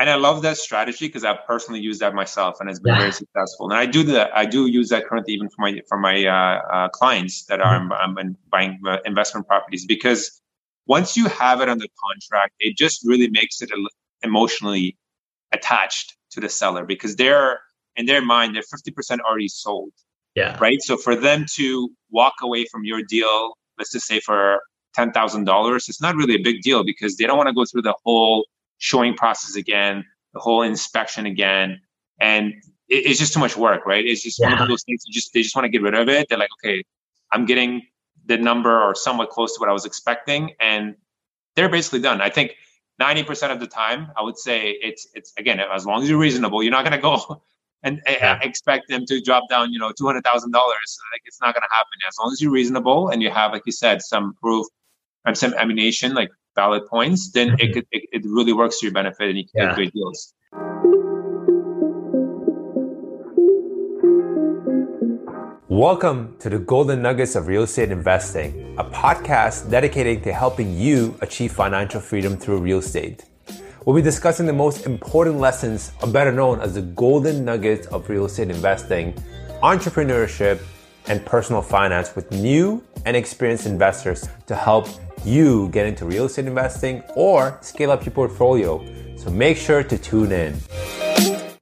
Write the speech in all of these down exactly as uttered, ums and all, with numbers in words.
And I love that strategy because I've personally used that myself, and it's been yeah. very successful. And I do that. I do use that currently, even for my for my uh, uh, clients that are mm-hmm. um, buying uh, investment properties. Because once you have it on the contract, it just really makes it emotionally attached to the seller, because they're in their mind they're fifty percent already sold. Yeah. Right. So for them to walk away from your deal, let's just say for ten thousand dollars, it's not really a big deal because they don't want to go through the whole showing process again, the whole inspection again. And it, it's just too much work, right? It's just yeah. one of those things you just, they just want to get rid of it. They're like, okay, I'm getting the number or somewhat close to what I was expecting. And they're basically done. I think ninety percent of the time, I would say it's, it's again, as long as you're reasonable, you're not going to go and yeah. uh, expect them to drop down, you know, two hundred thousand dollars. Like, it's not going to happen. As long as you're reasonable and you have, like you said, some proof and some ammunition, like valid points, then it could, it, it really works to your benefit and you can yeah. get great deals. Welcome to the Golden Nuggets of Real Estate Investing, a podcast dedicated to helping you achieve financial freedom through real estate. We'll be discussing the most important lessons, or better known as the Golden Nuggets of Real Estate Investing, entrepreneurship, and personal finance with new and experienced investors to help you get into real estate investing or scale up your portfolio. So make sure to tune in.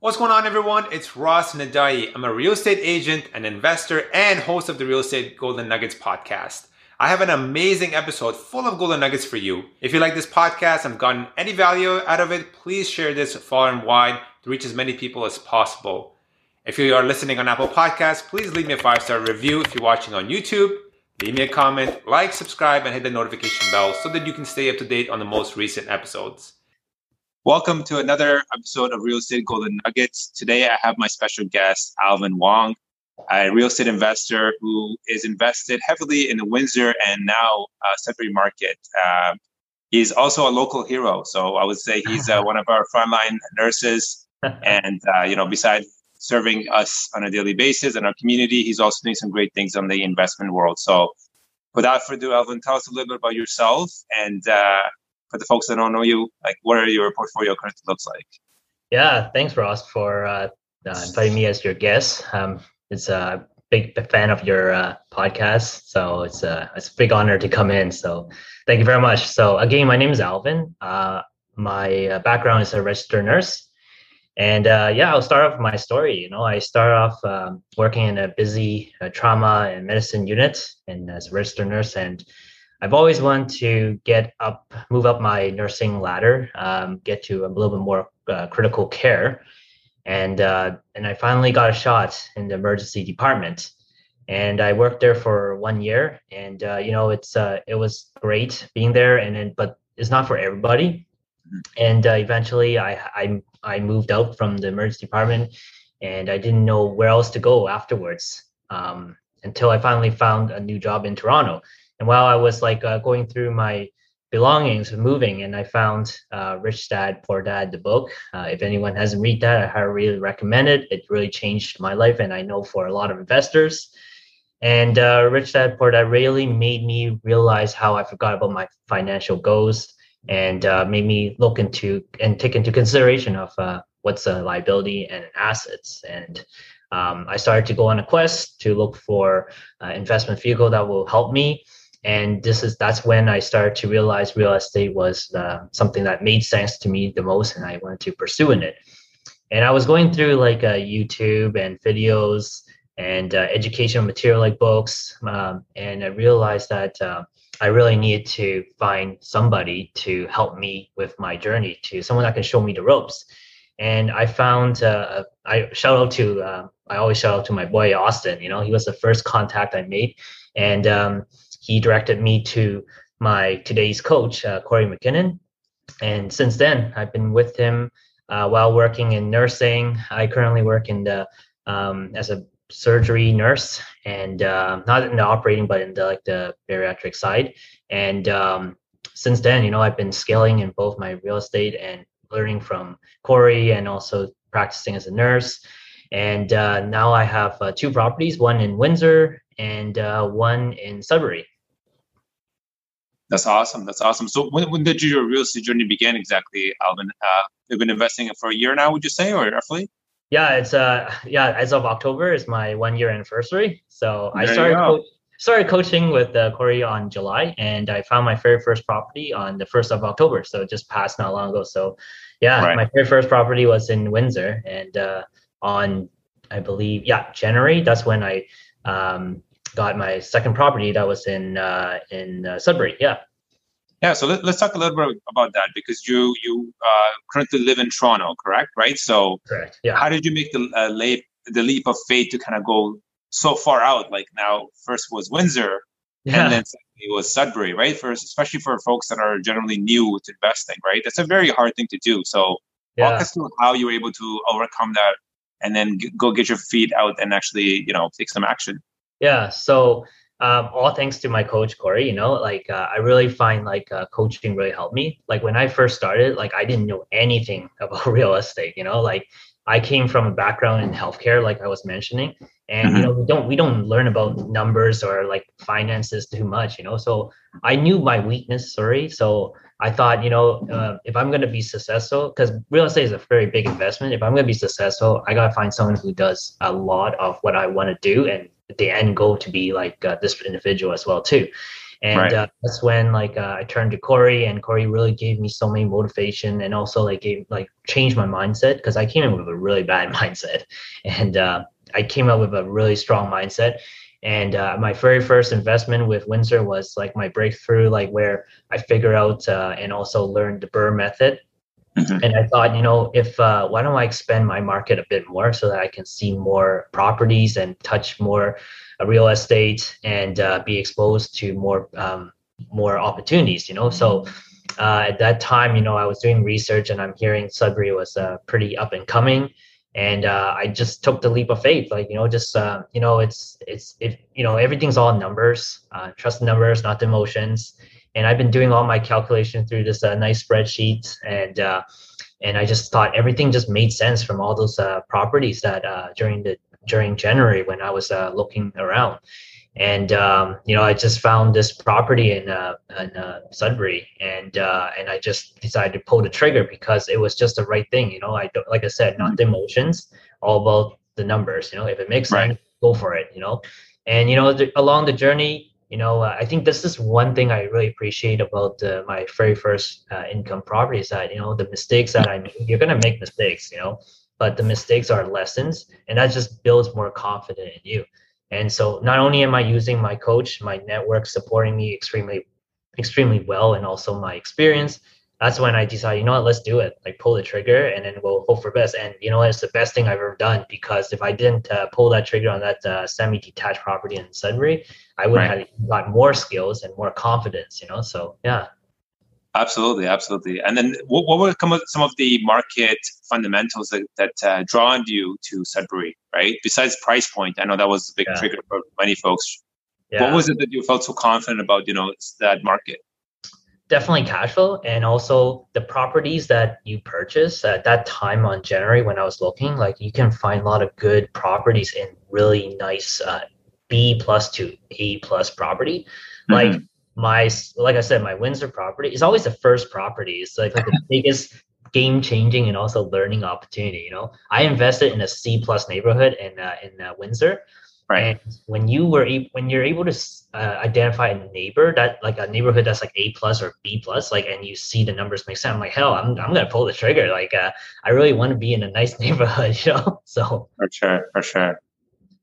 What's going on, everyone? It's Ross Nadai. I'm a real estate agent, an investor, and host of the Real Estate Golden Nuggets podcast. I have an amazing episode full of golden nuggets for you. If you like this podcast and gotten any value out of it, please share this far and wide to reach as many people as possible. If you are listening on Apple Podcasts, please leave me a five-star review. If you're watching on YouTube, leave me a comment, like, subscribe, and hit the notification bell so that you can stay up to date on the most recent episodes. Welcome to another episode of Real Estate Golden Nuggets. Today, I have my special guest, Alvin Wong, a real estate investor who is invested heavily in the Windsor and now uh, Sudbury market. Uh, he's also a local hero. So I would say he's uh, one of our frontline nurses. And, uh, you know, besides serving us on a daily basis and our community, he's also doing some great things on the investment world. So without further ado, Alvin, tell us a little bit about yourself, and uh, for the folks that don't know you, like, what your portfolio currently looks like. Yeah, thanks, Ross, for uh, uh, inviting me as your guest. Um, it's a big fan of your uh, podcast, so it's a, it's a big honor to come in. So thank you very much. So again, my name is Alvin. Uh, my background is a registered nurse. And uh, yeah, I'll start off my story. You know, I started off um, working in a busy uh, trauma and medicine unit and as a registered nurse. And I've always wanted to get up, move up my nursing ladder, um, get to a little bit more uh, critical care. And uh, and I finally got a shot in the emergency department. And I worked there for one year. And, uh, you know, it's uh, it was great being there. And then, but it's not for everybody. And uh, eventually I, I I moved out from the emergency department, and I didn't know where else to go afterwards um, until I finally found a new job in Toronto. And while I was like uh, going through my belongings and moving, and I found uh, Rich Dad, Poor Dad, the book. Uh, if anyone hasn't read that, I really recommend it. It really changed my life, and I know for a lot of investors. And uh, Rich Dad, Poor Dad really made me realize how I forgot about my financial goals, and uh, made me look into and take into consideration of uh, what's a liability and assets. And um, I started to go on a quest to look for uh, investment vehicle that will help me. And this is that's when I started to realize real estate was uh, something that made sense to me the most, and I wanted to pursue in it. And I was going through like uh, YouTube and videos and uh, educational material like books, um, and I realized that uh, I really needed to find somebody to help me with my journey, to someone that can show me the ropes. And I found, uh, I shout out to, uh, I always shout out to my boy, Austin. You know, he was the first contact I made. And um, he directed me to my today's coach, uh, Corey McKinnon. And since then, I've been with him uh, while working in nursing. I currently work in the, um, as a surgery nurse, and uh, not in the operating, but in the, like the bariatric side. And um, since then, you know, I've been scaling in both my real estate and learning from Corey, and also practicing as a nurse. And uh, now I have uh, two properties, one in Windsor and uh, one in Sudbury. That's awesome. That's awesome. So when, when did your real estate journey begin exactly, Alvin? Uh, you've been investing for a year now, would you say, or roughly? Yeah, it's uh, yeah. As of October is my one year anniversary. So there I started co- started coaching with uh, Corey on July, and I found my very first property on the first of October. So it just passed not long ago. So yeah, right. My very first property was in Windsor, and uh, on I believe yeah January. That's when I um, got my second property. That was in uh, in uh, Sudbury. Yeah. Yeah, so let, let's talk a little bit about that, because you you uh, currently live in Toronto, correct? Right. So, correct. Yeah. How did you make the uh, leap the leap of faith to kind of go so far out? Like now, first was Windsor, yeah. and then secondly was Sudbury, right? First, especially for folks that are generally new to investing, right? That's a very hard thing to do. So, yeah. Walk us through how you were able to overcome that, and then g- go get your feet out and actually, you know, take some action. Yeah. So. Um, all thanks to my coach, Corey, you know, like uh, I really find like uh, coaching really helped me. Like when I first started, like I didn't know anything about real estate, you know, like I came from a background in healthcare, like I was mentioning, and, mm-hmm. you know, we don't we don't learn about numbers or like finances too much, you know, so I knew my weakness, sorry. So I thought, you know, uh, if I'm going to be successful, because real estate is a very big investment. If I'm going to be successful, I got to find someone who does a lot of what I want to do, and the end goal to be like uh, this individual as well too. And right. uh, that's when like uh, I turned to Corey, and Corey really gave me so many motivation, and also like gave like changed my mindset, because I came in with a really bad mindset, and uh, I came up with a really strong mindset. And uh, my very first investment with Windsor was like my breakthrough, like where I figured out uh, and also learned the BURR method. And I thought, you know, if uh, why don't I expand my market a bit more so that I can see more properties and touch more uh, real estate and uh, be exposed to more um, more opportunities, you know. So uh, at that time, you know, I was doing research, and I'm hearing Sudbury was uh, pretty up and coming. And uh, I just took the leap of faith, like, you know, just, uh, you know, it's it's it, you know, everything's all numbers, uh, trust the numbers, not the emotions. And I've been doing all my calculation through this uh, nice spreadsheet, and uh, and I just thought everything just made sense from all those uh, properties that uh, during the during January when I was uh, looking around, and um, you know I just found this property in uh, in uh, Sudbury, and uh, and I just decided to pull the trigger because it was just the right thing. You know, I don't, like I said, not the emotions, all about the numbers. You know, if it makes right. sense, go for it. You know, and you know the, along the journey. You know, uh, I think this is one thing I really appreciate about uh, my very first uh, income property is that, you know, the mistakes that I made, you're going to make mistakes, you know, but the mistakes are lessons, and that just builds more confidence in you. And so not only am I using my coach, my network supporting me extremely, extremely well, and also my experience, that's when I decided, you know what, let's do it. Like pull the trigger, and then we'll hope for best. And you know, it's the best thing I've ever done, because if I didn't uh, pull that trigger on that uh, semi-detached property in Sudbury, I would right. have got more skills and more confidence, you know? So, yeah. Absolutely. Absolutely. And then what, what were some of the market fundamentals that, that uh, drawn you to Sudbury, right? Besides price point, I know that was a big yeah. trigger for many folks. Yeah. What was it that you felt so confident about, you know, that market? Definitely cash flow, and also the properties that you purchase at that time on January when I was looking, like you can find a lot of good properties in really nice uh, B plus to A plus property. Mm-hmm. Like my, like I said, my Windsor property is always the first property. It's like, like the biggest game changing and also learning opportunity. You know, I invested in a C plus neighborhood in uh, in uh, Windsor. Right. And when you were when you're able to uh, identify a neighbor that like a neighborhood that's like A plus or B plus, like, and you see the numbers make sense, I'm like, hell, I'm I'm gonna pull the trigger. Like, uh, I really want to be in a nice neighborhood, you know. So for sure, for sure,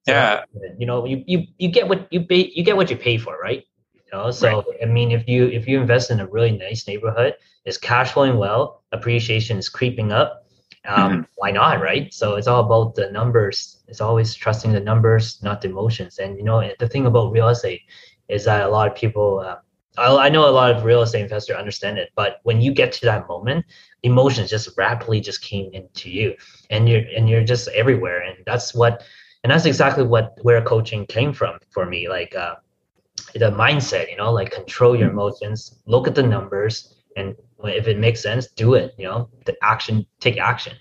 yeah. So, you know, you, you you get what you pay, you get what you pay for, right? You know, so right. I mean, if you if you invest in a really nice neighborhood, it's cash flowing well, appreciation is creeping up. Um, mm-hmm. Why not, right? So it's all about the numbers. It's always trusting the numbers, not the emotions. And you know, the thing about real estate is that a lot of people, uh, I, I know a lot of real estate investors understand it, but when you get to that moment, emotions just rapidly just came into you, and you're and you're just everywhere. And that's what, and that's exactly what where coaching came from for me. Like uh, the mindset, you know, like control your emotions, look at the numbers, and if it makes sense, do it, you know, the action, take action.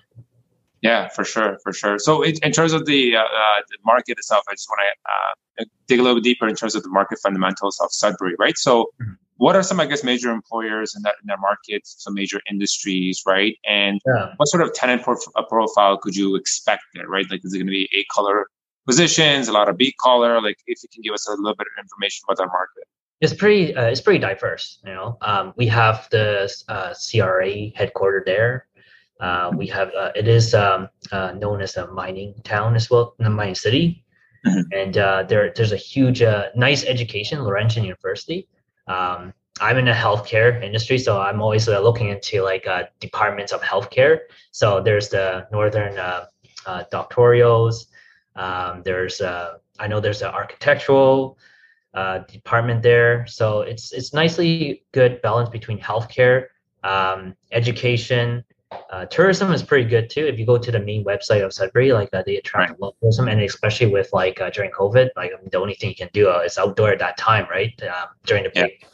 Yeah, for sure. For sure. So it, in terms of the, uh, uh, the market itself, I just want to uh, dig a little bit deeper in terms of the market fundamentals of Sudbury, right? So what are some, I guess, major employers in that in their markets, some major industries, right? And yeah. what sort of tenant prof- profile could you expect there, right? Like, is it going to be A-collar positions, a lot of B-collar? Like, if you can give us a little bit of information about that market. It's pretty, uh, it's pretty diverse, you know. Um, we have the uh, C R A headquartered there. Uh, we have, uh, it is um, uh, known as a mining town as well, a mining city. Mm-hmm. And uh, there, there's a huge, uh, nice education, Laurentian University. Um, I'm in the healthcare industry, so I'm always uh, looking into like uh, departments of healthcare. So there's the Northern uh, uh, Doctorials. Um, there's, uh, I know there's an architectural uh, department there. So it's it's nicely good balance between healthcare, um, education. Uh, tourism is pretty good too. If you go to the main website of Sudbury, like uh, they attract right. a lot of tourism, and especially with like uh, during COVID, like I mean, the only thing you can do uh, is outdoor at that time, right? Um, during the yeah. big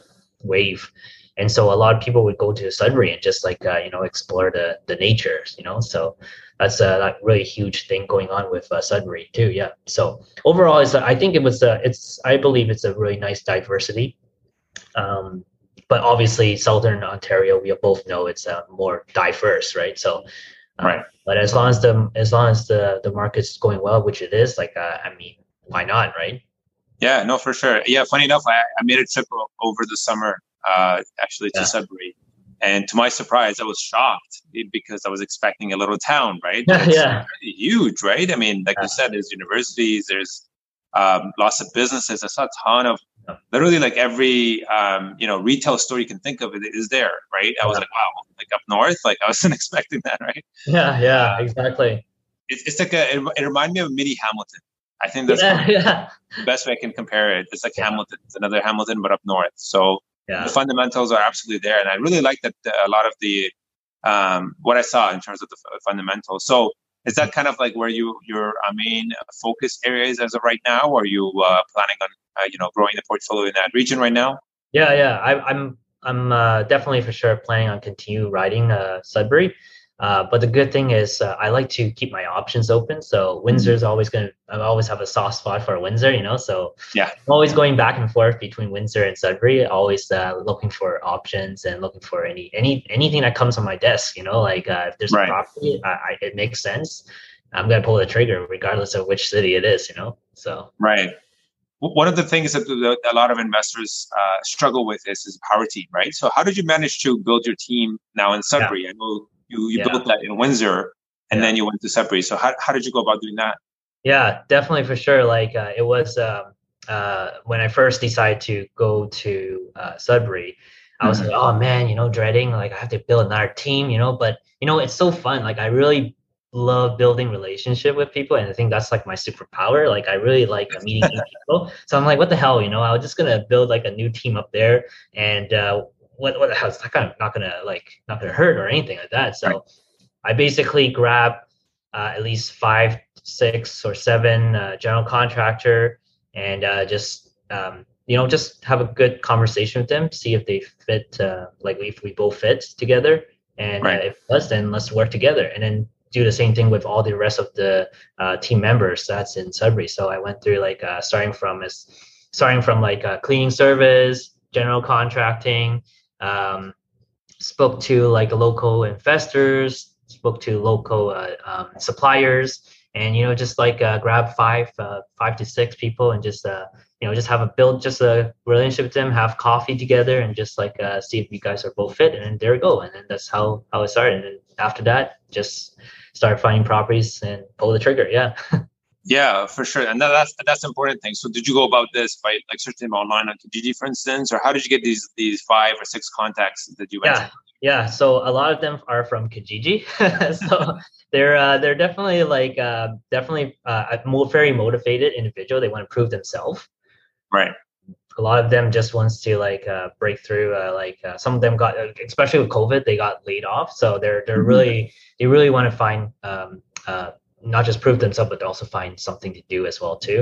wave, and so a lot of people would go to Sudbury and just like uh, you know explore the the nature, you know. So that's a like, really huge thing going on with uh, Sudbury too. Yeah. So overall, is I think it was a, it's I believe it's a really nice diversity. Um, But obviously, Southern Ontario, we both know it's uh, more diverse, right? So, um, right. But as long as the as long as the, the market's going well, which it is, like uh, I mean, why not, right? Yeah, no, for sure. Yeah, funny enough, I, I made a trip over the summer, uh, actually to yeah. Sudbury, and to my surprise, I was shocked because I was expecting a little town, right? But it's yeah, huge, right? I mean, like yeah. you said, there's universities, there's um, lots of businesses. I saw a ton of. Literally, like every um, you know retail store you can think of, it is there, right? I was yeah. like, wow, like up north, like I wasn't expecting that, right? Yeah, yeah, exactly. It's it's like a it, it reminded me of mini Hamilton. I think that's yeah, yeah. the best way I can compare it. It's like yeah. Hamilton, it's another Hamilton, but up north. So yeah. the fundamentals are absolutely there, and I really like that a lot of the um, what I saw in terms of the fundamentals. So. Is that kind of like where you your main focus area is as of right now, or are you uh, planning on uh, you know growing the portfolio in that region right now? Yeah, yeah, I, I'm I'm uh, definitely for sure planning on continue riding uh, Sudbury. Uh, but the good thing is uh, I like to keep my options open. So Windsor's always gonna I always have a soft spot for Windsor, you know. So yeah, I'm always going back and forth between Windsor and Sudbury, always uh, looking for options and looking for any any anything that comes on my desk, you know. Like uh, if there's right. a property, I, I, it makes sense. I'm gonna pull the trigger regardless of which city it is, you know. So right. One of the things that a lot of investors uh, struggle with is is power team, right? So how did you manage to build your team now in Sudbury? Yeah. I know. You you yeah. built that in Windsor, and yeah. then you went to Sudbury. So how how did you go about doing that? Yeah, definitely for sure. Like uh, it was um, uh, when I first decided to go to uh, Sudbury, I was mm-hmm. like, oh man, you know, dreading like I have to build another team, you know. But you know, it's so fun. Like I really love building relationship with people, and I think that's like my superpower. Like I really like meeting new people. So I'm like, what the hell, you know? I was just gonna build like a new team up there, and. Uh, What what the hell? It's kind of not gonna like not gonna hurt or anything like that. So, right. I basically grabbed uh, at least five, six, or seven uh, general contractor, and uh, just um, you know just have a good conversation with them, see if they fit, uh, like if we both fit together, and right. uh, if it does, then let's work together, and then do the same thing with all the rest of the uh, team members that's in Sudbury. So I went through like uh, starting from as starting from like uh, cleaning service, general contracting. Um, spoke to like local investors, spoke to local uh, um, suppliers, and you know just like uh, grab five, uh, five to six people, and just uh, you know just have a build, just a relationship with them, have coffee together, and just like uh, see if you guys are both fit, and then there we go, and then that's how how it started. And then after that, just start finding properties and pull the trigger. Yeah. Yeah, for sure, and that's that's an important thing. So, did you go about this by like searching them online on Kijiji, for instance, or how did you get these these five or six contacts that you? Yeah, went to? yeah. So a lot of them are from Kijiji, so they're uh, they're definitely like uh, definitely uh, a very motivated individual. They want to prove themselves, right? A lot of them just wants to like uh, break through. Uh, like uh, some of them got, especially with COVID, they got laid off, so they're they're mm-hmm. really they really want to find. Um, uh, not just prove themselves, but also find something to do as well too.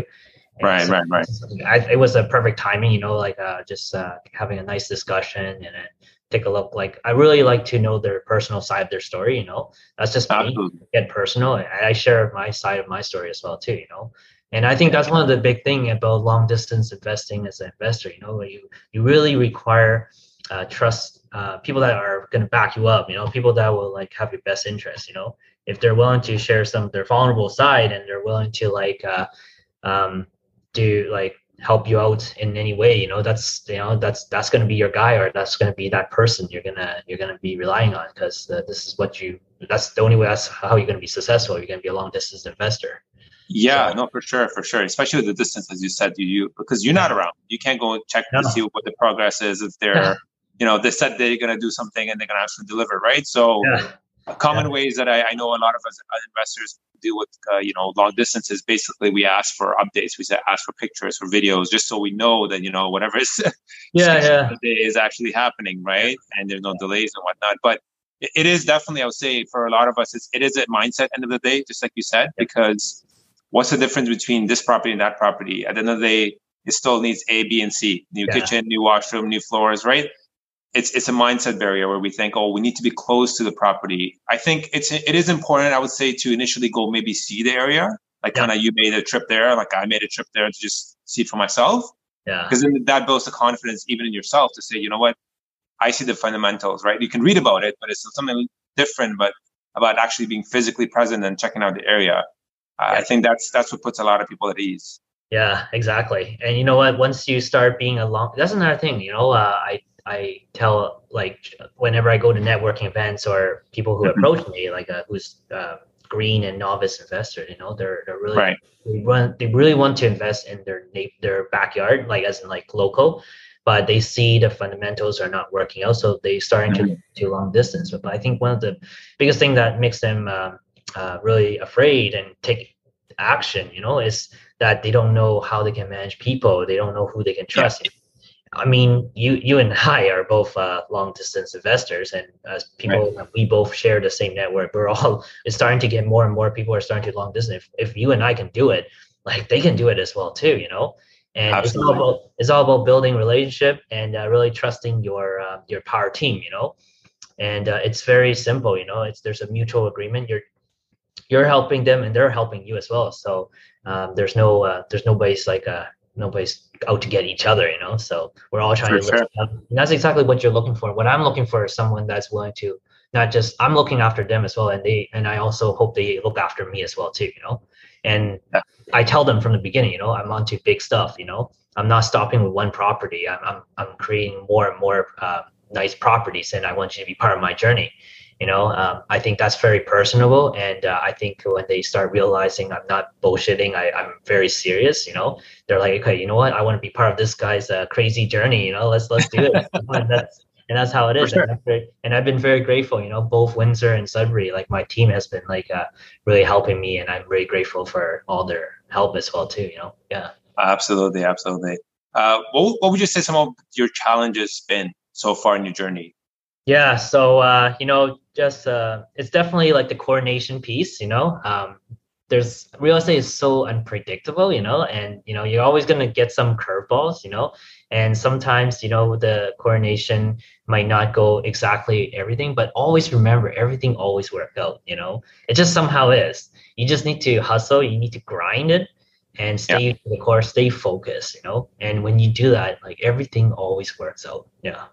And right, so, right, right, right. It was a perfect timing, you know, like uh, just uh, having a nice discussion and then take a look. Like I really like to know their personal side of their story, you know, that's just Absolutely. me, get personal. And I share my side of my story as well too, you know, And I think that's one of the big thing about long distance investing as an investor, you know, where you, you really require uh, trust, uh, people that are going to back you up, you know, people that will like have your best interest, you know, if they're willing to share some of their vulnerable side and they're willing to like uh, um, do like help you out in any way, you know, that's, you know, that's, that's going to be your guy, or that's going to be that person you're going to, you're going to be relying on, because uh, this is what you, that's the only way, that's how you're going to be successful. You're going to be a long distance investor. Yeah, so. no, for sure. For sure. Especially with the distance, as you said, you, you because you're not around, you can't go and check no. to see what the progress is. If they're, yeah. you know, they said they're going to do something and they're going to actually deliver. Right. So yeah. a common yeah. ways that I, I know a lot of us investors deal with, uh, you know, long distances. Basically, we ask for updates. We say, ask for pictures, for videos, just so we know that, you know, whatever is, yeah, yeah. is actually happening. Right. Yeah. And there's no yeah. delays and whatnot. But it, it is definitely, I would say, for a lot of us, it's, it is a mindset end of the day, just like you said, yeah. because what's the difference between this property and that property? At the end of the day, it still needs A, B, and C. New yeah. kitchen, new washroom, new floors, right? It's it's a mindset barrier where we think, oh, we need to be close to the property. I think it's it is important, I would say, to initially go maybe see the area. Like yeah. kind of you made a trip there, like I made a trip there to just see it for myself. Yeah. Because then that builds the confidence even in yourself to say, you know what, I see the fundamentals, right? You can read about it, but it's something different, but about actually being physically present and checking out the area. Uh, yeah. I think that's that's what puts a lot of people at ease. Yeah, exactly. And you know what? Once you start being a long, that's another thing. You know, uh, I I tell like whenever I go to networking events or people who mm-hmm. approach me, like uh, who's uh, green and novice investor, you know, they're they're really right. they run they really want to invest in their their backyard, like as in like local, but they see the fundamentals are not working out, so they starting mm-hmm. to to long distance. But, but I think one of the biggest thing that makes them. Uh, Uh, really afraid and take action, you know, is that they don't know how they can manage people. They don't know who they can trust. Yeah. I mean, you you and I are both uh, long distance investors, and as people, right. we both share the same network. We're all it's starting to get more and more people are starting to long distance. If, if you and I can do it, like they can do it as well too, you know. And Absolutely. it's all about it's all about building relationship and uh, really trusting your uh, your power team, you know. And uh, it's very simple, you know. It's there's a mutual agreement. You're You're helping them, and they're helping you as well. So um, there's no, uh, there's nobody's like, uh, nobody's out to get each other, you know. So we're all trying for to. Sure. Look up. And that's exactly what you're looking for. What I'm looking for is someone that's willing to not just. I'm looking after them as well, and they and I also hope they look after me as well too, you know. And yeah. I tell them from the beginning, you know, I'm onto big stuff, you know. I'm not stopping with one property. I'm I'm I'm creating more and more uh, nice properties, and I want you to be part of my journey. You know, um, I think that's very personable. And uh, I think when they start realizing I'm not bullshitting, I, I'm very serious, you know, they're like, okay, you know what? I want to be part of this guy's uh, crazy journey, you know, let's, let's do it. and, that's, and that's how it is. Sure. And, very, and I've been very grateful, you know, both Windsor and Sudbury, like my team has been like uh, really helping me, and I'm really grateful for all their help as well too, you know? Yeah. Absolutely. Absolutely. Uh, what, what would you say some of your challenges been so far in your journey? Yeah. So, uh, you know, just uh, it's definitely like the coordination piece, you know, um, there's real estate is so unpredictable, you know, and, you know, you're always going to get some curveballs, you know, and sometimes, you know, the coordination might not go exactly everything, but always remember everything always worked out, you know, it just somehow is. You just need to hustle. You need to grind it and stay yeah. to the course, stay focused, you know, and when you do that, like everything always works out. Yeah.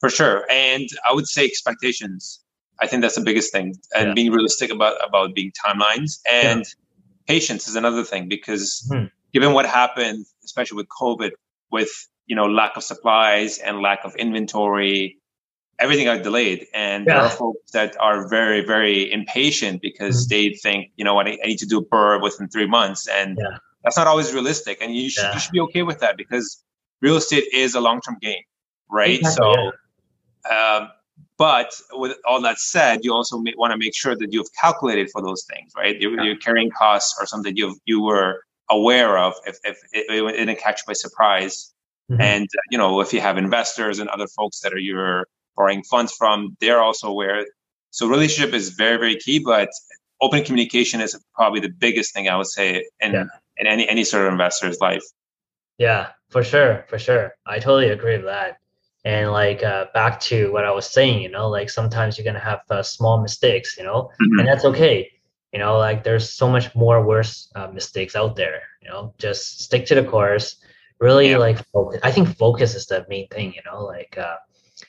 For sure. And I would say expectations. I think that's the biggest thing. And yeah. being realistic about, about being timelines. And yeah. patience is another thing, because mm. given what happened, especially with COVID, with, you know, lack of supplies and lack of inventory, everything got delayed. And yeah. there are folks that are very, very impatient because mm. they think, you know what, I, I need to do a burr within three months. And yeah. that's not always realistic. And you should, yeah. you should be okay with that, because real estate is a long-term game, right? Exactly. So. Yeah. Um, but with all that said, you also may want to make sure that you've calculated for those things, right? Your, yeah. your carrying costs are something you you were aware of if, if it, it didn't catch you by surprise. Mm-hmm. And, uh, you know, if you have investors and other folks that are you're borrowing funds from, they're also aware. So relationship is very, very key, but open communication is probably the biggest thing I would say in, yeah. in any, any sort of investor's life. Yeah, for sure. For sure. I totally agree with that. And like uh, back to what I was saying, you know, like sometimes you're going to have uh, small mistakes, you know, mm-hmm. and that's okay. You know, like there's so much more worse uh, mistakes out there. You know, just stick to the course. Really, yeah. like focus. I think focus is the main thing. You know, like uh,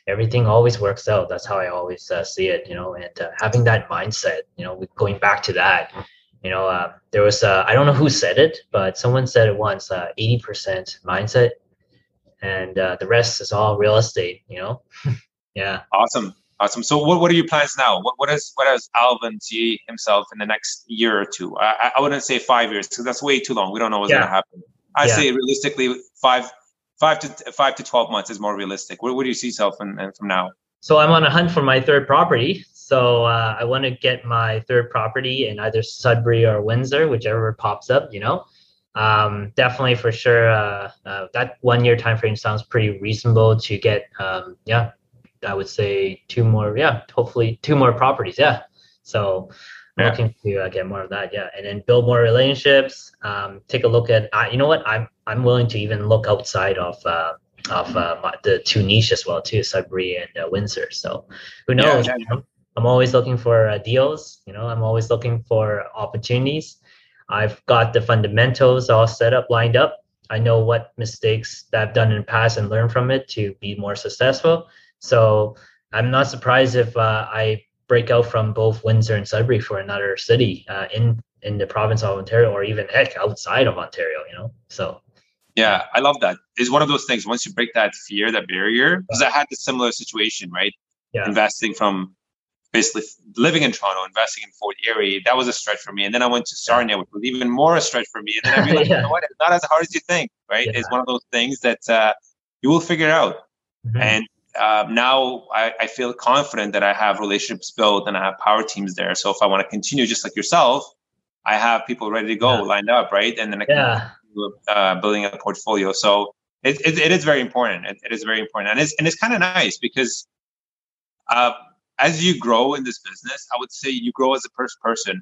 everything always works out. That's how I always uh, see it. You know, and uh, having that mindset. You know, going back to that. You know, uh, there was uh, I don't know who said it, but someone said it once. Uh, eighty percent mindset, and uh, the rest is all real estate. You know, yeah. Awesome. Awesome. So what, what are your plans now? What what is what has Alvin see himself in the next year or two? I, I wouldn't say five years because that's way too long. We don't know what's yeah. going to happen. I yeah. say realistically, five five to five to twelve months is more realistic. Where, where do you see yourself in, in from now? So I'm on a hunt for my third property. So uh, I want to get my third property in either Sudbury or Windsor, whichever pops up. You know, um, definitely for sure. Uh, uh, that one year time frame sounds pretty reasonable to get. Um, yeah. I would say two more, yeah, hopefully two more properties, yeah. So I'm yeah. looking to uh, get more of that, yeah. And then build more relationships, um, take a look at, uh, you know what, I'm I'm willing to even look outside of uh, of uh, my, the two niches as well, too, Sudbury and uh, Windsor. So who knows, yeah, yeah, yeah. I'm always looking for uh, deals, you know, I'm always looking for opportunities. I've got the fundamentals all set up, lined up. I know what mistakes that I've done in the past and learn from it to be more successful. So I'm not surprised if uh, I break out from both Windsor and Sudbury for another city uh, in, in the province of Ontario, or even heck outside of Ontario, you know? So, yeah, I love that. It's one of those things. Once you break that fear, that barrier, because I had this similar situation, right? Yeah. Investing from basically living in Toronto, investing in Fort Erie. That was a stretch for me. And then I went to Sarnia, which was even more a stretch for me. And then I realized, yeah. you know what? It's not as hard as you think, right? Yeah. It's one of those things that uh, you will figure out. Mm-hmm. And, Uh, now I, I feel confident that I have relationships built and I have power teams there. So if I want to continue, just like yourself, I have people ready to go, yeah. lined up, right? And then I can yeah. continue, uh, building a portfolio. So it, it, it is very important. It, it is very important, and it's and it's kind of nice because uh, as you grow in this business, I would say you grow as a first person,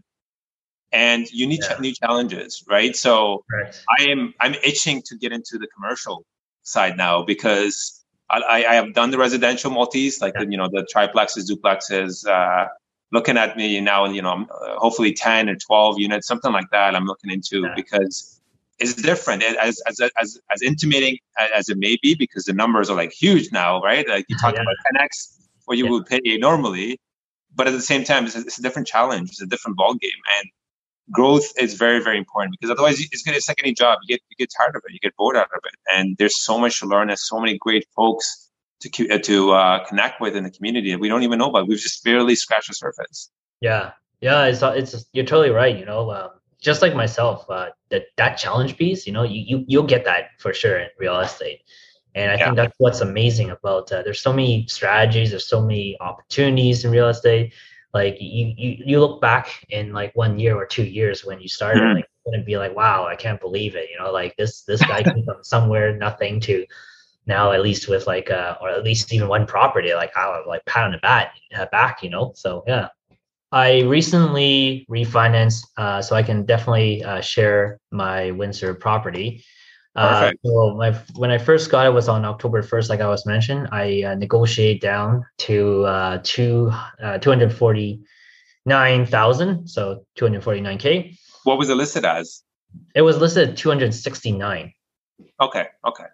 and you need yeah. ch- new challenges, right? So right. I am I'm itching to get into the commercial side now because. I, I have done the residential multis, like, yeah. the, you know, the triplexes, duplexes, uh, looking at me now, you know, hopefully ten or twelve units, something like that. I'm looking into yeah. because it's different as, as, as, as intimating as it may be, because the numbers are like huge now, right? Like you talked yeah. about ten X what you yeah. would pay normally, but at the same time, it's a, it's a different challenge. It's a different ball game, and growth is very, very important because otherwise it's going to it's like any job. You get you get tired of it. You get bored out of it. And there's so much to learn. There's so many great folks to to uh, connect with in the community that we don't even know about. We've just barely scratched the surface. Yeah, yeah. It's it's you're totally right. You know, um, just like myself, uh, that that challenge piece. You know, you, you you'll get that for sure in real estate. And I yeah. think that's what's amazing about. Uh, there's so many strategies. There's so many opportunities in real estate. Like you, you, you look back in like one year or two years when you started, mm-hmm. like and be like, wow, I can't believe it. You know, like this, this guy came from somewhere, nothing to now, at least with like, uh, or at least even one property, like I like pat on the back, back, you know? So, yeah, I recently refinanced, uh, so I can definitely uh, share my Windsor property. Uh, so my, when I first got it was on October first, like I was mentioned, I uh, negotiated down to uh, two, uh, two hundred forty-nine thousand. So two hundred forty-nine K. What was it listed as? It was listed at two hundred sixty-nine. Okay. Okay.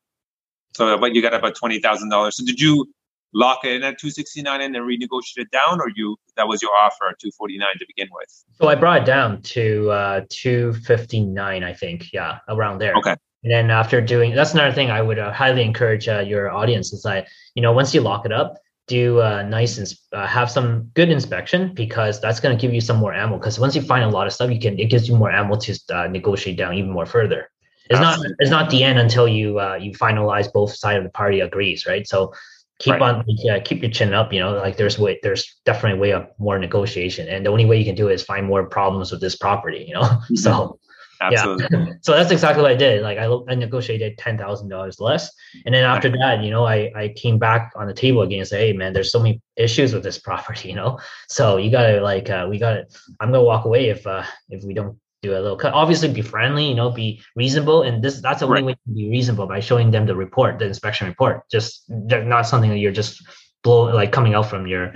So but you got about twenty thousand dollars. So did you lock it in at two sixty-nine and then renegotiate it down, or you, that was your offer at two forty-nine to begin with? So I brought it down to uh, two fifty-nine, I think. Yeah. Around there. Okay. And then after doing, that's another thing I would uh, highly encourage uh, your audience is that, you know, once you lock it up, do uh, nice and ins- uh, have some good inspection, because that's going to give you some more ammo. Because once you find a lot of stuff, you can, it gives you more ammo to uh, negotiate down even more further. It's Absolutely. not, it's not the end until you, uh, you finalize both sides of the party agrees. Right. So keep right. on, yeah, keep your chin up, you know, like there's way, there's definitely way up more negotiation. And the only way you can do it is find more problems with this property, you know? Mm-hmm. So Absolutely. Yeah. So that's exactly what I did. Like I, I negotiated ten thousand dollars less. And then after that, you know, I, I came back on the table again and said, hey man, there's so many issues with this property, you know? So you gotta like, uh, we gotta, I'm going to walk away if, uh, if we don't do a little cut. Obviously be friendly, you know, be reasonable. And this, that's the only right. way to be reasonable, by showing them the report, the inspection report. Just not something that you're just blow, like coming out from your,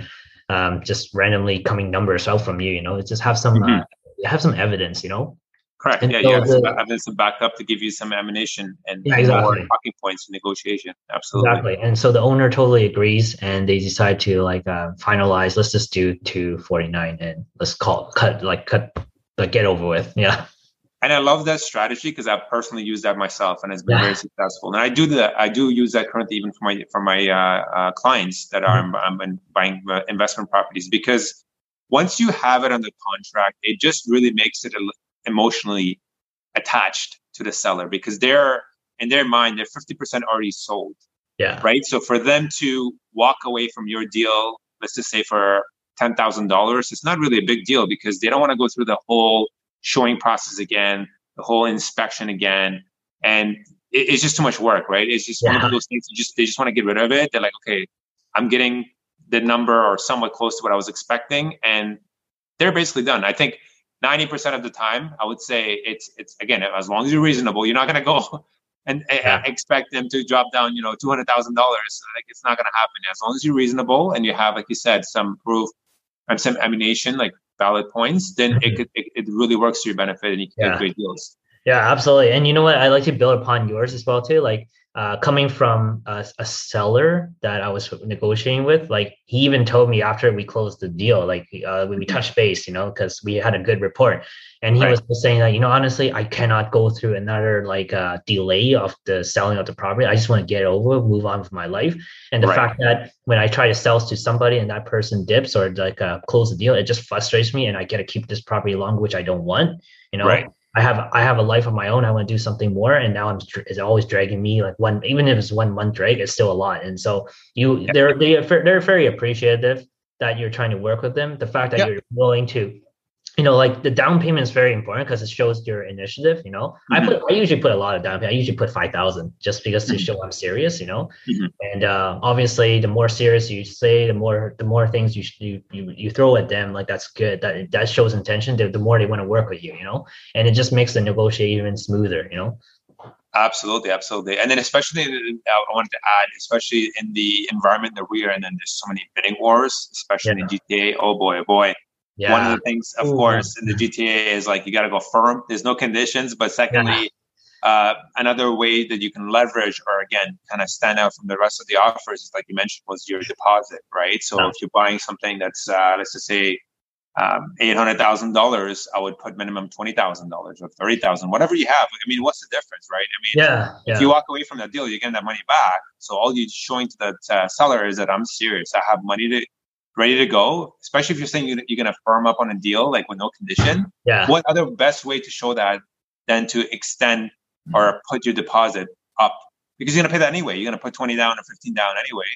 um, just randomly coming numbers out from you, you know, it's just have some, mm-hmm. uh, have some evidence, you know? Correct. And yeah, so yeah. The, some, having some backup to give you some ammunition and yeah, exactly. talking points in negotiation. Absolutely. Exactly. And so the owner totally agrees, and they decide to like uh, finalize. Let's just do two forty-nine and let's call cut like cut like get over with. Yeah. And I love that strategy because I personally use that myself, and it's been yeah. very successful. And I do that. I do use that currently, even for my for my uh, uh, clients that are mm-hmm. um, buying uh, investment properties, because once you have it on the contract, it just really makes it a emotionally attached to the seller, because they're in their mind, they're fifty percent already sold. Yeah. Right. So for them to walk away from your deal, let's just say for ten thousand dollars, it's not really a big deal because they don't want to go through the whole showing process again, the whole inspection again. And it, it's just too much work, right? It's just yeah. one of those things. You just, they just want to get rid of it. They're like, okay, I'm getting the number or somewhat close to what I was expecting. And they're basically done. I think ninety percent of the time, I would say it's, it's again, as long as you're reasonable, you're not going to go and yeah. uh, expect them to drop down, you know, two hundred thousand dollars. Like, it's not going to happen. As long as you're reasonable and you have, like you said, some proof and some ammunition, like valid points, then mm-hmm. it, could, it it really works to your benefit and you can yeah. make great deals. Yeah, absolutely. And you know what? I like to build upon yours as well, too. Like uh, coming from a, a seller that I was negotiating with, like he even told me after we closed the deal, like uh, we touched base, you know, because we had a good rapport. And he right. was saying that, you know, honestly, I cannot go through another like uh, delay of the selling of the property. I just want to get over, move on with my life. And the right. fact that when I try to sell to somebody and that person dips or like uh, close the deal, it just frustrates me. And I get to keep this property long, which I don't want, you know. Right. I have I have a life of my own. I want to do something more, and now I'm it's always dragging me like one. Even if it's one month drag, it's still a lot. And so you, yeah. they're they are, they're very appreciative that you're trying to work with them. The fact that yeah. you're willing to, you know, like the down payment is very important because it shows your initiative. You know, mm-hmm. I put I usually put a lot of down payment. I usually put five thousand just because to mm-hmm. show I'm serious. You know, mm-hmm. and uh, obviously the more serious you say, the more the more things you you you, you throw at them. Like that's good. That that shows intention. The, the more they want to work with you. You know, and it just makes the negotiation even smoother. You know, absolutely, absolutely. And then especially I wanted to add, especially in the environment that we are in, and there's so many bidding wars, especially yeah. in G T A. Oh boy, oh boy. Yeah. One of the things, of Ooh. course, in the G T A is like you got to go firm. There's no conditions. But secondly, yeah. uh, another way that you can leverage or, again, kind of stand out from the rest of the offers is, like you mentioned, was your deposit, right? So yeah. if you're buying something that's, uh, let's just say, um, eight hundred thousand dollars, I would put minimum twenty thousand dollars or thirty thousand dollars, whatever you have. I mean, what's the difference, right? I mean, yeah. if yeah. you walk away from that deal, you're getting that money back. So all you're showing to that uh, seller is that I'm serious. I have money to ready to go, especially if you're saying you're going to firm up on a deal, like with no condition. Yeah. What other best way to show that than to extend or put your deposit up? Because you're going to pay that anyway. You're going to put twenty down or fifteen down anyway.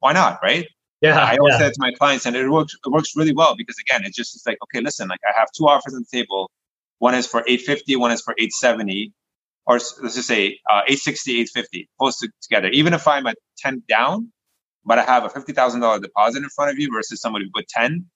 Why not, right? Yeah. I always yeah. say that to my clients, and it works. It works really well because again, it's just it's like, okay, listen, like I have two offers on the table. One is for eight fifty. One is for eight seventy, or let's just say uh, eight sixty, eight fifty, close to, together. Even if I'm at ten down, but I have a fifty thousand dollars deposit in front of you versus somebody who put ten,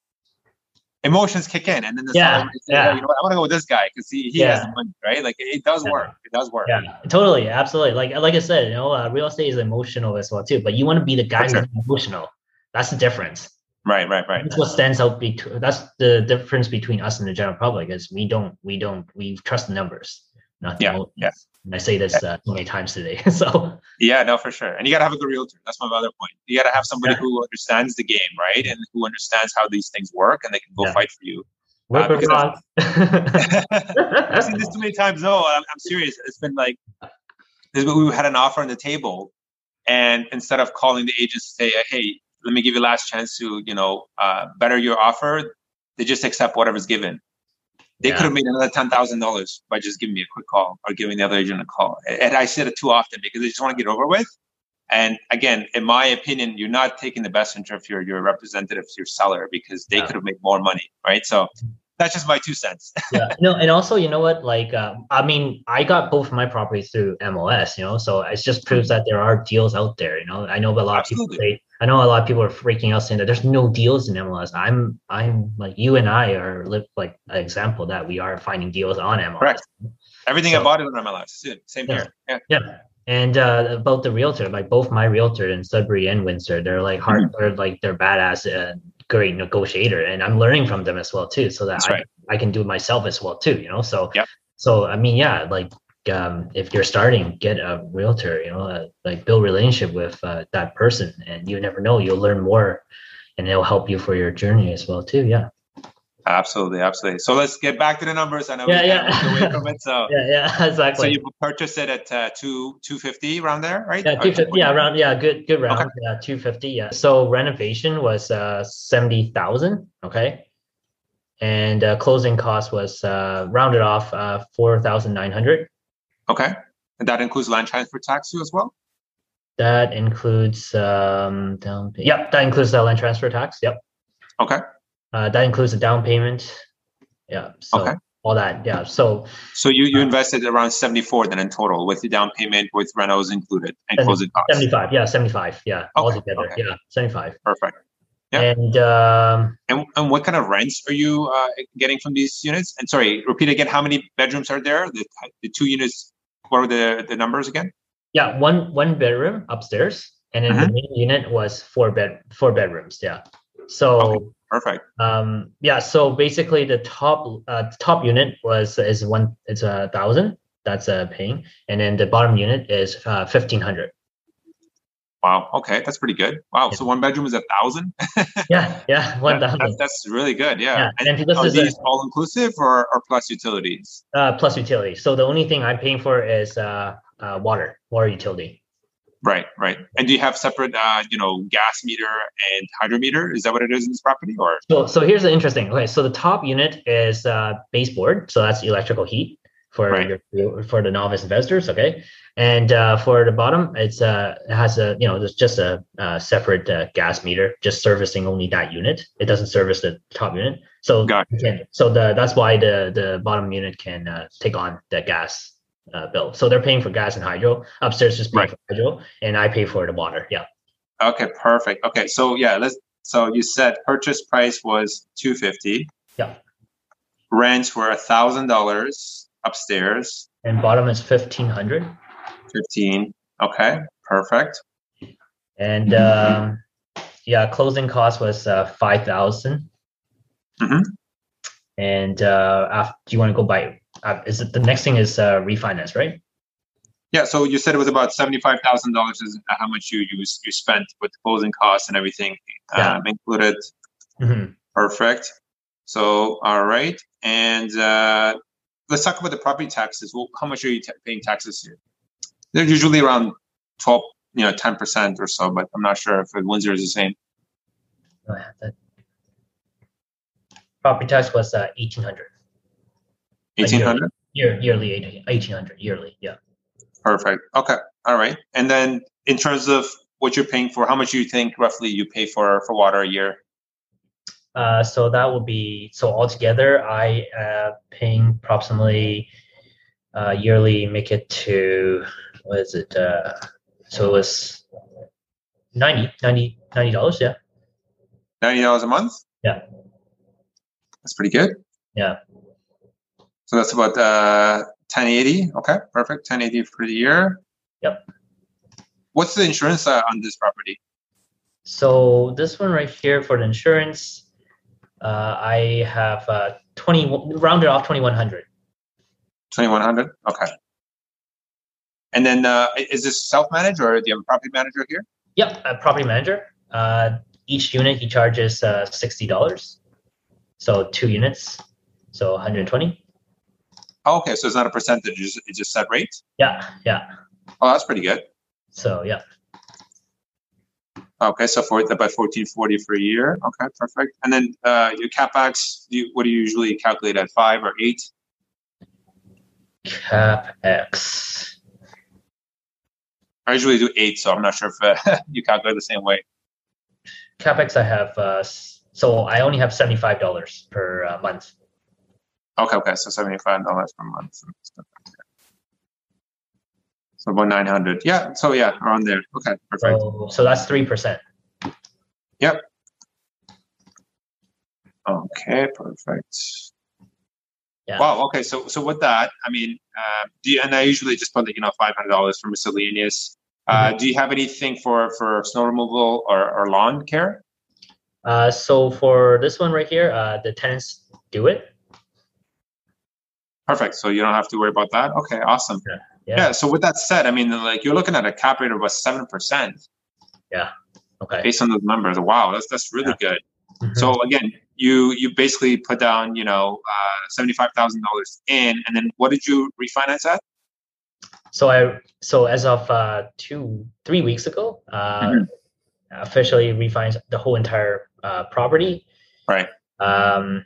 emotions kick in. And then the yeah, seller yeah. says, oh, you know what? I want to go with this guy because he, he yeah. has the money, right? Like it does yeah. work. It does work. Yeah, totally. Absolutely. Like, like I said, you know, uh, real estate is emotional as well too, but you want to be the guy sure. who's emotional. That's the difference. Right, right, right. That's what stands out. Be- that's the difference between us and the general public is we don't, we don't, we trust the numbers. Not the yeah, yeah. And I say this uh, many times today. So yeah, no, for sure. And you got to have a good realtor. That's my other point. You got to have somebody yeah. who understands the game, right? And who understands how these things work, and they can go yeah. fight for you. Uh, because I've seen this too many times. No, I'm, I'm serious. It's been like this. We had an offer on the table, and instead of calling the agents to say, "Hey, let me give you a last chance to, you know, uh, better your offer," they just accept whatever's given. They yeah. could have made another ten thousand dollars by just giving me a quick call or giving the other agent a call. And I said it too often because they just want to get over with. And again, in my opinion, you're not taking the best interest of your, your representative, your seller, because they yeah. could have made more money, right? So that's just my two cents. yeah. No, and also, you know what? Like, uh, I mean, I got both of my properties through M L S, you know, so it just proves that there are deals out there. You know, I know a lot Absolutely. of people say, I know a lot of people are freaking out saying that there's no deals in M L S. I'm, I'm like you and I are live like an example that we are finding deals on M L S. Correct. Everything so, I bought is on M L S. Same here. Yeah. yeah. yeah. And uh, about the realtor, like both my realtor in Sudbury and Windsor, they're like hard, mm-hmm. they're like they're badass uh, great negotiator, and I'm learning from them as well too, so that I, right. I can do it myself as well too, you know. So yep. so I mean, yeah, like um, if you're starting, get a realtor, you know, uh, like build relationship with uh, that person, and you never know, you'll learn more, and it'll help you for your journey as well too. Yeah. Absolutely, absolutely. So let's get back to the numbers. I know yeah, we yeah. can't away from it. So yeah, yeah, exactly. So you purchased it at uh, two two fifty around there, right? Yeah, two fifty. Yeah, around. Yeah, good, good round. Okay. Yeah, two fifty. Yeah. So renovation was uh, seventy thousand. Okay, and uh, closing cost was uh, rounded off uh, four thousand nine hundred. Okay, and that includes land transfer tax too, as well. That includes um, down payment. Yep, that includes the land transfer tax. Yep. Okay. Uh, that includes the down payment. Yeah. So okay. all that. Yeah. So so you, you um, invested around seventy-four then in total with the down payment, with rentals included, and closing costs. seventy-five. Yeah. seventy-five. Yeah. Okay, all together. Okay. Yeah. seventy-five. Perfect. Yeah. And, um, and and what kind of rents are you uh, getting from these units? And sorry, repeat again, how many bedrooms are there? The, the two units, what were the, the numbers again? Yeah. One one bedroom upstairs. And then mm-hmm. the main unit was four bed four bedrooms. Yeah. So. Okay. Perfect. Um, yeah. So basically, the top uh, top unit was is one. It's a thousand. That's uh, paying, and then the bottom unit is uh, fifteen hundred. Wow. Okay, that's pretty good. Wow. Yeah. So one bedroom is a thousand. Yeah. Yeah. One thousand. That's, that's really good. Yeah. yeah. And, and this are is these a, all inclusive or, or plus utilities? Uh, plus utilities. So the only thing I'm paying for is uh, uh, water, water utility. Right, right. And do you have separate, uh, you know, gas meter and hydro meter? Is that what it is in this property, or? So, so here's the interesting. Okay, so the top unit is uh, baseboard, so that's electrical heat for right. your, for the novice investors. Okay, and uh, for the bottom, it's uh, it has a you know, there's just a uh, separate uh, gas meter, just servicing only that unit. It doesn't service the top unit, so Got it. Can, so the that's why the the bottom unit can uh, take on the gas. Uh, bill. So they're paying for gas and hydro. Upstairs just pay right. for hydro, and I pay for the water. Yeah. Okay. Perfect. Okay. So yeah, let's. So you said purchase price was two fifty. Yeah. Rents were a thousand dollars upstairs. And bottom is fifteen hundred. Fifteen. Okay. Perfect. And mm-hmm. um, yeah, closing cost was uh, five thousand. Mm-hmm. And uh, after, do you want to go by? Uh, is it the next thing is uh, refinance, right? Yeah. So you said it was about seventy-five thousand dollars is how much you you you spent with the closing costs and everything yeah. um, included. Mm-hmm. Perfect. So all right, and uh, let's talk about the property taxes. Well, how much are you t- paying taxes here? They're usually around twelve, you know, ten percent or so. But I'm not sure if Windsor is the same. Oh, yeah, that... Property tax was uh, eighteen hundred. Eighteen hundred year, yearly, eighteen hundred yearly. Yeah. Perfect. Okay. All right. And then in terms of what you're paying for, how much do you think roughly you pay for for water a year? Uh, so that would be so altogether, I uh, paying approximately uh, yearly make it to what is it? Uh, so it was ninety, ninety, ninety dollars. Yeah. Ninety dollars a month. Yeah. That's pretty good. Yeah. So that's about uh, ten eighty. Okay, perfect. ten eighty for the year. Yep. What's the insurance uh, on this property? So this one right here for the insurance, uh, I have uh, twenty rounded off twenty-one hundred. twenty-one hundred. Okay. And then uh, is this self-managed or do you have a property manager here? Yep, a property manager. Uh, each unit he charges uh, sixty dollars. So two units, so one hundred twenty. Oh, okay, so it's not a percentage; it's just set rate. Yeah, yeah. Oh, that's pretty good. So yeah. Okay, so for about fourteen forty for a year. Okay, perfect. And then uh, your capex, do you, what do you usually calculate at five or eight? Capex. I usually do eight, so I'm not sure if uh, you calculate the same way. Capex, I have. Uh, so I only have seventy-five dollars per uh, month. Okay, okay, so seventy-five dollars per month. So about nine hundred. Yeah, so yeah, around there. Okay, perfect. So, so that's three percent. Yep. Okay, perfect. Yeah. Wow, okay, so so with that, I mean, uh, do you, and I usually just put, you know, five hundred dollars for miscellaneous. Uh, mm-hmm. Do you have anything for, for snow removal or, or lawn care? Uh, so for this one right here, uh, the tenants do it. Perfect. So you don't have to worry about that. Okay, awesome. Yeah. Yeah. yeah. So with that said, I mean, like you're looking at a cap rate of about seven percent. Yeah. Okay. Based on those numbers, wow, that's that's really yeah. good. Mm-hmm. So again, you you basically put down, you know, uh, seventy-five thousand dollars in, and then what did you refinance at? So I so as of uh, two three weeks ago, uh, mm-hmm. officially refinanced the whole entire uh, property. Right. Um,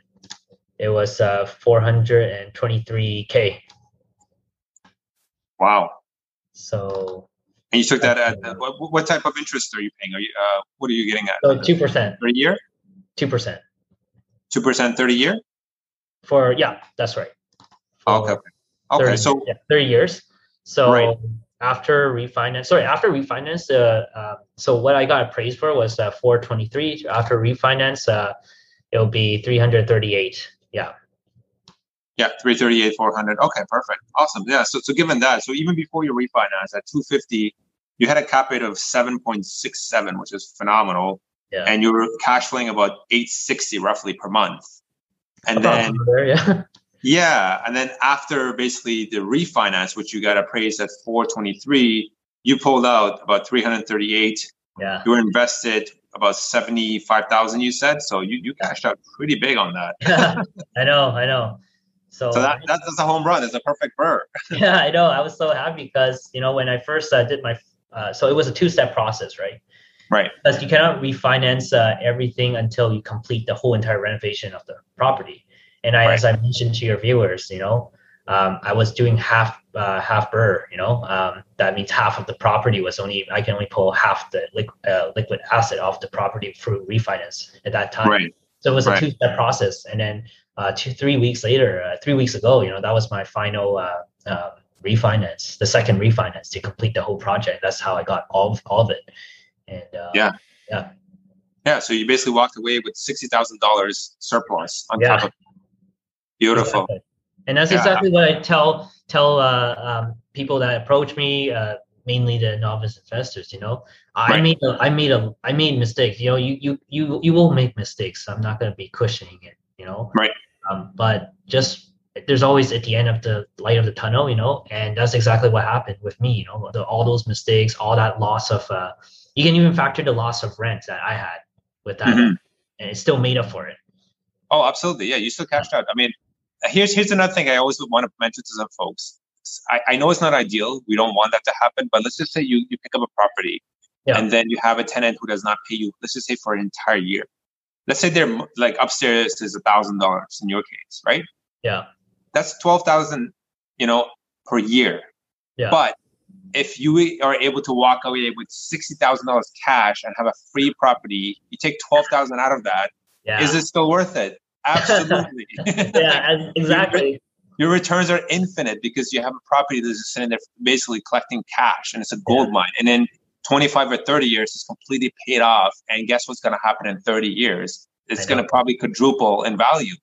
it was uh, four hundred and twenty-three k. Wow. So. And you took that at uh, what, what type of interest are you paying? Are you uh, what are you getting at? So two percent per year. Two percent. Two percent thirty year. For yeah, that's right. For okay. Okay. thirty, so yeah, thirty years. So right. after refinance, sorry, after refinance, uh, uh, so what I got appraised for was uh, four twenty three. After refinance, uh, it'll be three hundred thirty eight. Yeah. Yeah, three thirty eight, four hundred. Okay, perfect, awesome. Yeah, so so given that, so even before you refinance at two fifty, you had a cap rate of seven point six seven, which is phenomenal. Yeah. And you were cash flowing about eight sixty roughly per month. And about then there, yeah. yeah, and then after basically the refinance, which you got appraised at four twenty three, you pulled out about three hundred thirty eight. Yeah, you were invested about seventy five thousand. You said so. You you cashed out pretty big on that. Yeah, I know. I know. So, so that, that that's a home run. It's a perfect burr. Yeah, I know. I was so happy because, you know, when I first uh, did my, uh, so it was a two-step process, right? Right. Because you cannot refinance uh, everything until you complete the whole entire renovation of the property. And I, right. as I mentioned to your viewers, you know, um, I was doing half uh, half burr, you know, um, that means half of the property was only, I can only pull half the li- uh, liquid asset off the property through refinance at that time. Right. So it was a right. two-step process. And then uh, two, three weeks later, uh, three weeks ago, you know, that was my final uh, uh, refinance, the second refinance to complete the whole project. That's how I got all of, all of it. And uh, yeah. Yeah. Yeah. So you basically walked away with sixty thousand dollars surplus on yeah. top of it. Beautiful. Exactly. And that's yeah. exactly what I tell tell uh, um, people that approach me, uh, mainly the novice investors, you know, I right. made, a, I made a, I made mistakes, you know, you, you, you, you will make mistakes. I'm not going to be cushioning it, you know? Right. Um, but just, there's always at the end of the light of the tunnel, you know, and that's exactly what happened with me, you know, the, all those mistakes, all that loss of, uh, you can even factor the loss of rent that I had with that. Mm-hmm. And it still made up for it. Oh, absolutely. Yeah. You still cashed out. I mean, here's, here's another thing I always would want to mention to some folks. I, I know it's not ideal. We don't want that to happen, but let's just say you, you pick up a property yeah. and then you have a tenant who does not pay you, let's just say for an entire year. Let's say they're like upstairs is one thousand dollars in your case, right? Yeah. That's twelve thousand dollars, you know, per year. Yeah. But if you are able to walk away with sixty thousand dollars cash and have a free property, you take twelve thousand dollars out of that. Yeah. Is it still worth it? Absolutely. yeah, exactly. Your returns are infinite because you have a property that's just sitting there basically collecting cash and it's a gold yeah. mine. And in twenty-five or thirty years, it's completely paid off. And guess what's going to happen in thirty years? It's going to probably quadruple in value.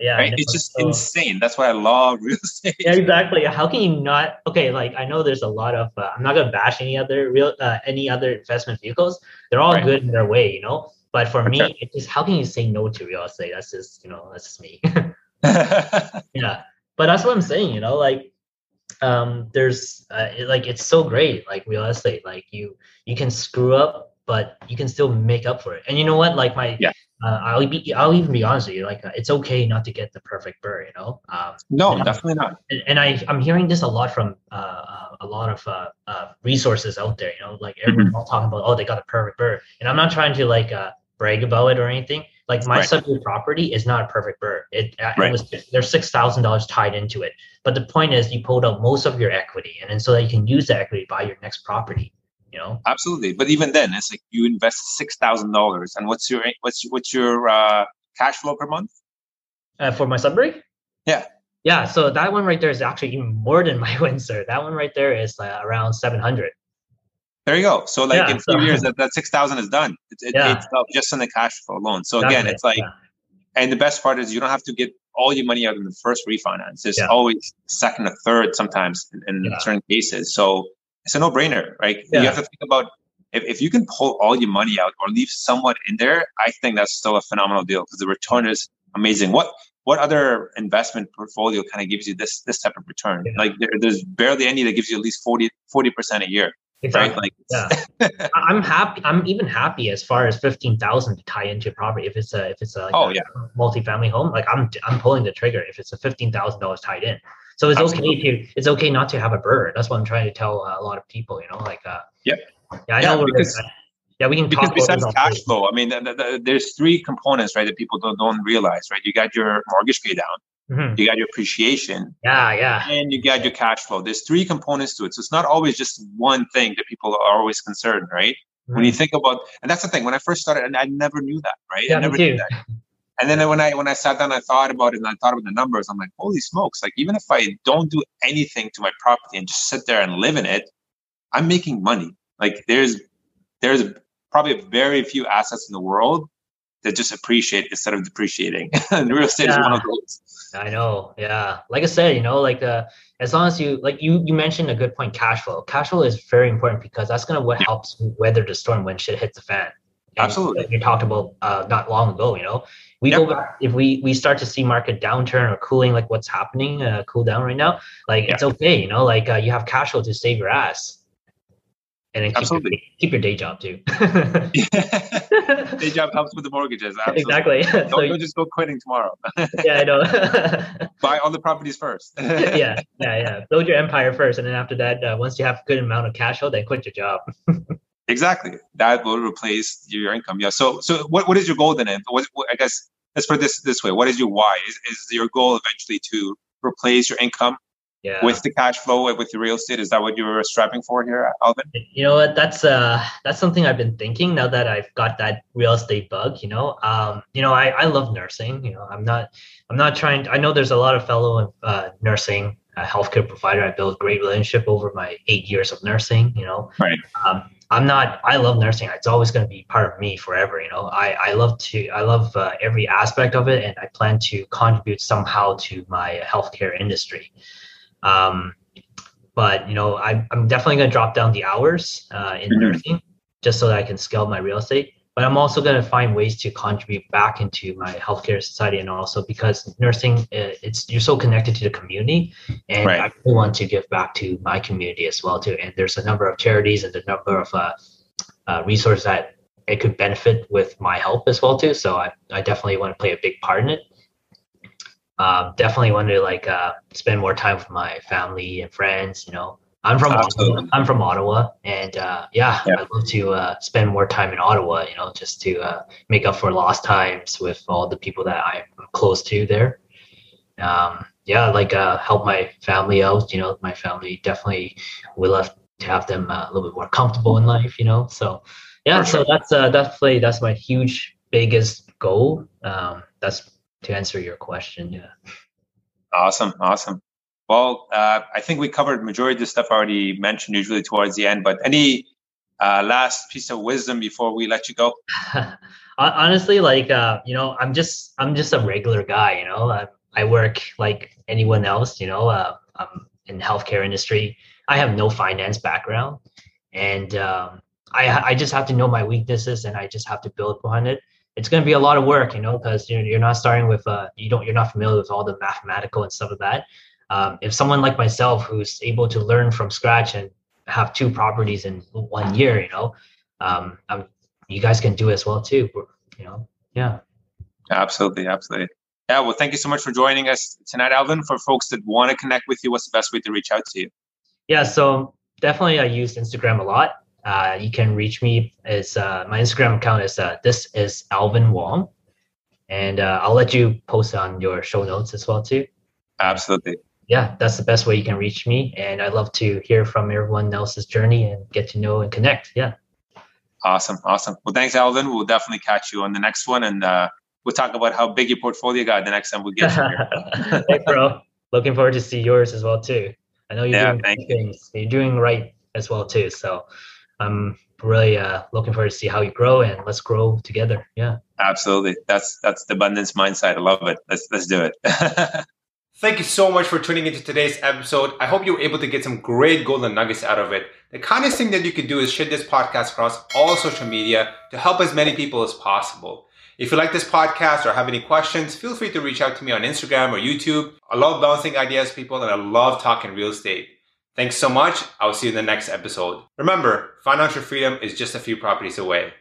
yeah, right? It's just so insane. That's why I love real estate. Yeah, exactly. How can you not? Okay, like I know there's a lot of, uh, I'm not going to bash any other real, uh, any other investment vehicles. They're all right. good in their way, you know. But for me, okay. it's just how can you say no to real estate? That's just, you know, that's just me. yeah, but that's what I'm saying, you know, like um there's uh, it, like it's so great, like real estate, like you you can screw up but you can still make up for it. And you know what, like my yeah. uh, I'll be I'll even be honest with you, like uh, it's okay not to get the perfect burr, you know. Um no, definitely not. And, and I I'm hearing this a lot from uh a lot of uh, uh resources out there, you know, like everyone's mm-hmm. all talking about, oh, they got a perfect burr, and I'm not trying to like uh brag about it or anything. Like my right. subject property is not a perfect burr. It, right. it was there's six thousand dollars tied into it. But the point is, you pulled out most of your equity, and then so that you can use the equity to buy your next property. You know, absolutely. But even then, it's like you invest six thousand dollars, and what's your what's what's your uh, cash flow per month? Uh, for my Sudbury? Yeah, yeah. So that one right there is actually even more than my Windsor. That one right there is uh, around seven hundred. There you go. So like yeah, in two so, years, that, that six thousand is done. It, it, yeah. It's up just on the cash flow alone. So exactly. again, it's like, yeah. and the best part is you don't have to get all your money out in the first refinance. There's yeah. always second or third sometimes in, in yeah. certain cases. So it's a no brainer, right? Yeah. You have to think about if, if you can pull all your money out or leave somewhat in there, I think that's still a phenomenal deal because the return is amazing. What what other investment portfolio kind of gives you this this type of return? Yeah. Like there, there's barely any that gives you at least forty percent a year. Exactly. Right? Like, yeah. I'm happy. I'm even happy as far as fifteen thousand to tie into a property. If it's a, if it's a, like oh, a yeah. multifamily home, like I'm, I'm pulling the trigger if it's a fifteen thousand dollars tied in. So it's Absolutely. okay to, it's okay not to have a burr. That's what I'm trying to tell uh, a lot of people, you know, like, uh, yep. yeah, I yeah, know. Because, uh, yeah, we can because talk besides cash place. flow. I mean, the, the, the, there's three components, right, that people don't, don't realize, right? You got your mortgage pay down. Mm-hmm. You got your appreciation. Yeah, yeah. And you got your cash flow. There's three components to it. So it's not always just one thing that people are always concerned, right? Mm-hmm. When you think about, and that's the thing, when I first started, and I never knew that, right? Yeah, I never knew that. And then when I when I sat down, I thought about it and I thought about the numbers. I'm like, holy smokes, like even if I don't do anything to my property and just sit there and live in it, I'm making money. Like there's there's probably very few assets in the world that just appreciate instead of depreciating. And real estate yeah. is one of those. I know. Yeah. Like I said, you know, like uh, as long as you, like you, you mentioned a good point, cash flow. Cash flow is very important because that's going to what yeah. helps weather the storm when shit hits the fan. And Absolutely. Like you talked about uh, not long ago, you know, we yep. go back, if we, we start to see market downturn or cooling, like what's happening, uh, cool down right now. Like yeah. it's okay. You know, like uh, you have cash flow to save your ass. And then keep your, keep your day job too. yeah. Day job helps with the mortgages. Absolutely. Exactly. Don't so you, just go quitting tomorrow. yeah, I know. Buy all the properties first. yeah, yeah, yeah. Build your empire first. And then after that, uh, once you have a good amount of cash flow, then quit your job. Exactly. That will replace your income. Yeah. So so what, what is your goal then? What, what, I guess let's put this this way. What is your why? Is, is your goal eventually to replace your income? Yeah. With the cash flow, with the real estate, is that what you were striving for here, Alvin? You know what? That's uh, that's something I've been thinking now that I've got that real estate bug. You know, um, you know, I, I love nursing. You know, I'm not I'm not trying. To, I know there's a lot of fellow uh, nursing uh, healthcare provider. I built great relationship over my eight years of nursing. You know, right? Um, I'm not. I love nursing. It's always going to be part of me forever. You know, I I love to. I love uh, every aspect of it, and I plan to contribute somehow to my healthcare industry. Um, but you know, I, I'm definitely going to drop down the hours, uh, in mm-hmm. nursing just so that I can scale my real estate, but I'm also going to find ways to contribute back into my healthcare society. And also because nursing, it's, you're so connected to the community and right. I really want to give back to my community as well too. And there's a number of charities and the number of, uh, uh, resources that it could benefit with my help as well too. So I, I definitely want to play a big part in it. Um, definitely want to like uh, spend more time with my family and friends. You know, I'm from Ottawa, I'm from Ottawa, and uh, yeah, yeah, I love to uh, spend more time in Ottawa. You know, just to uh, make up for lost times with all the people that I'm close to there. Um, yeah, like uh, help my family out. You know, my family definitely would love to have them uh, a little bit more comfortable in life. You know, so yeah, for so sure. that's uh, definitely that's my huge biggest goal. Um, that's. To answer your question. Yeah. Awesome. Awesome. Well, uh, I think we covered majority of the stuff I already mentioned usually towards the end, but any uh, last piece of wisdom before we let you go? Honestly, like, uh, you know, I'm just, I'm just a regular guy, you know, I, I work like anyone else, you know, uh, I'm in the healthcare industry. I have no finance background and um, I, I just have to know my weaknesses and I just have to build behind it. It's going to be a lot of work, you know, because you're, you're not starting with, uh, you don't, you're not familiar with all the mathematical and stuff of that. Um, if someone like myself, who's able to learn from scratch and have two properties in one year, you know, um, I'm, you guys can do it as well too, you know? Yeah. Absolutely. Absolutely. Yeah. Well, thank you so much for joining us tonight, Alvin. For folks that want to connect with you, what's the best way to reach out to you? Yeah. So definitely I use Instagram a lot. Uh, you can reach me. It's, uh, my Instagram account is uh, this is Alvin Wong. And uh, I'll let you post on your show notes as well, too. Absolutely. Yeah, that's the best way you can reach me. And I love to hear from everyone else's journey and get to know and connect. Yeah. Awesome. Awesome. Well, thanks, Alvin. We'll definitely catch you on the next one. And uh, we'll talk about how big your portfolio got the next time we get here. Hey, bro. Looking forward to see yours as well, too. I know you're yeah, doing things. You're doing right as well, too. So. I'm really uh, looking forward to see how you grow and let's grow together. Yeah, absolutely. That's that's the abundance mindset. I love it. Let's let's do it. Thank you so much for tuning into today's episode. I hope you were able to get some great golden nuggets out of it. The kindest thing that you can do is share this podcast across all social media to help as many people as possible. If you like this podcast or have any questions, feel free to reach out to me on Instagram or YouTube. I love bouncing ideas, people, and I love talking real estate. Thanks so much. I'll see you in the next episode. Remember, financial freedom is just a few properties away.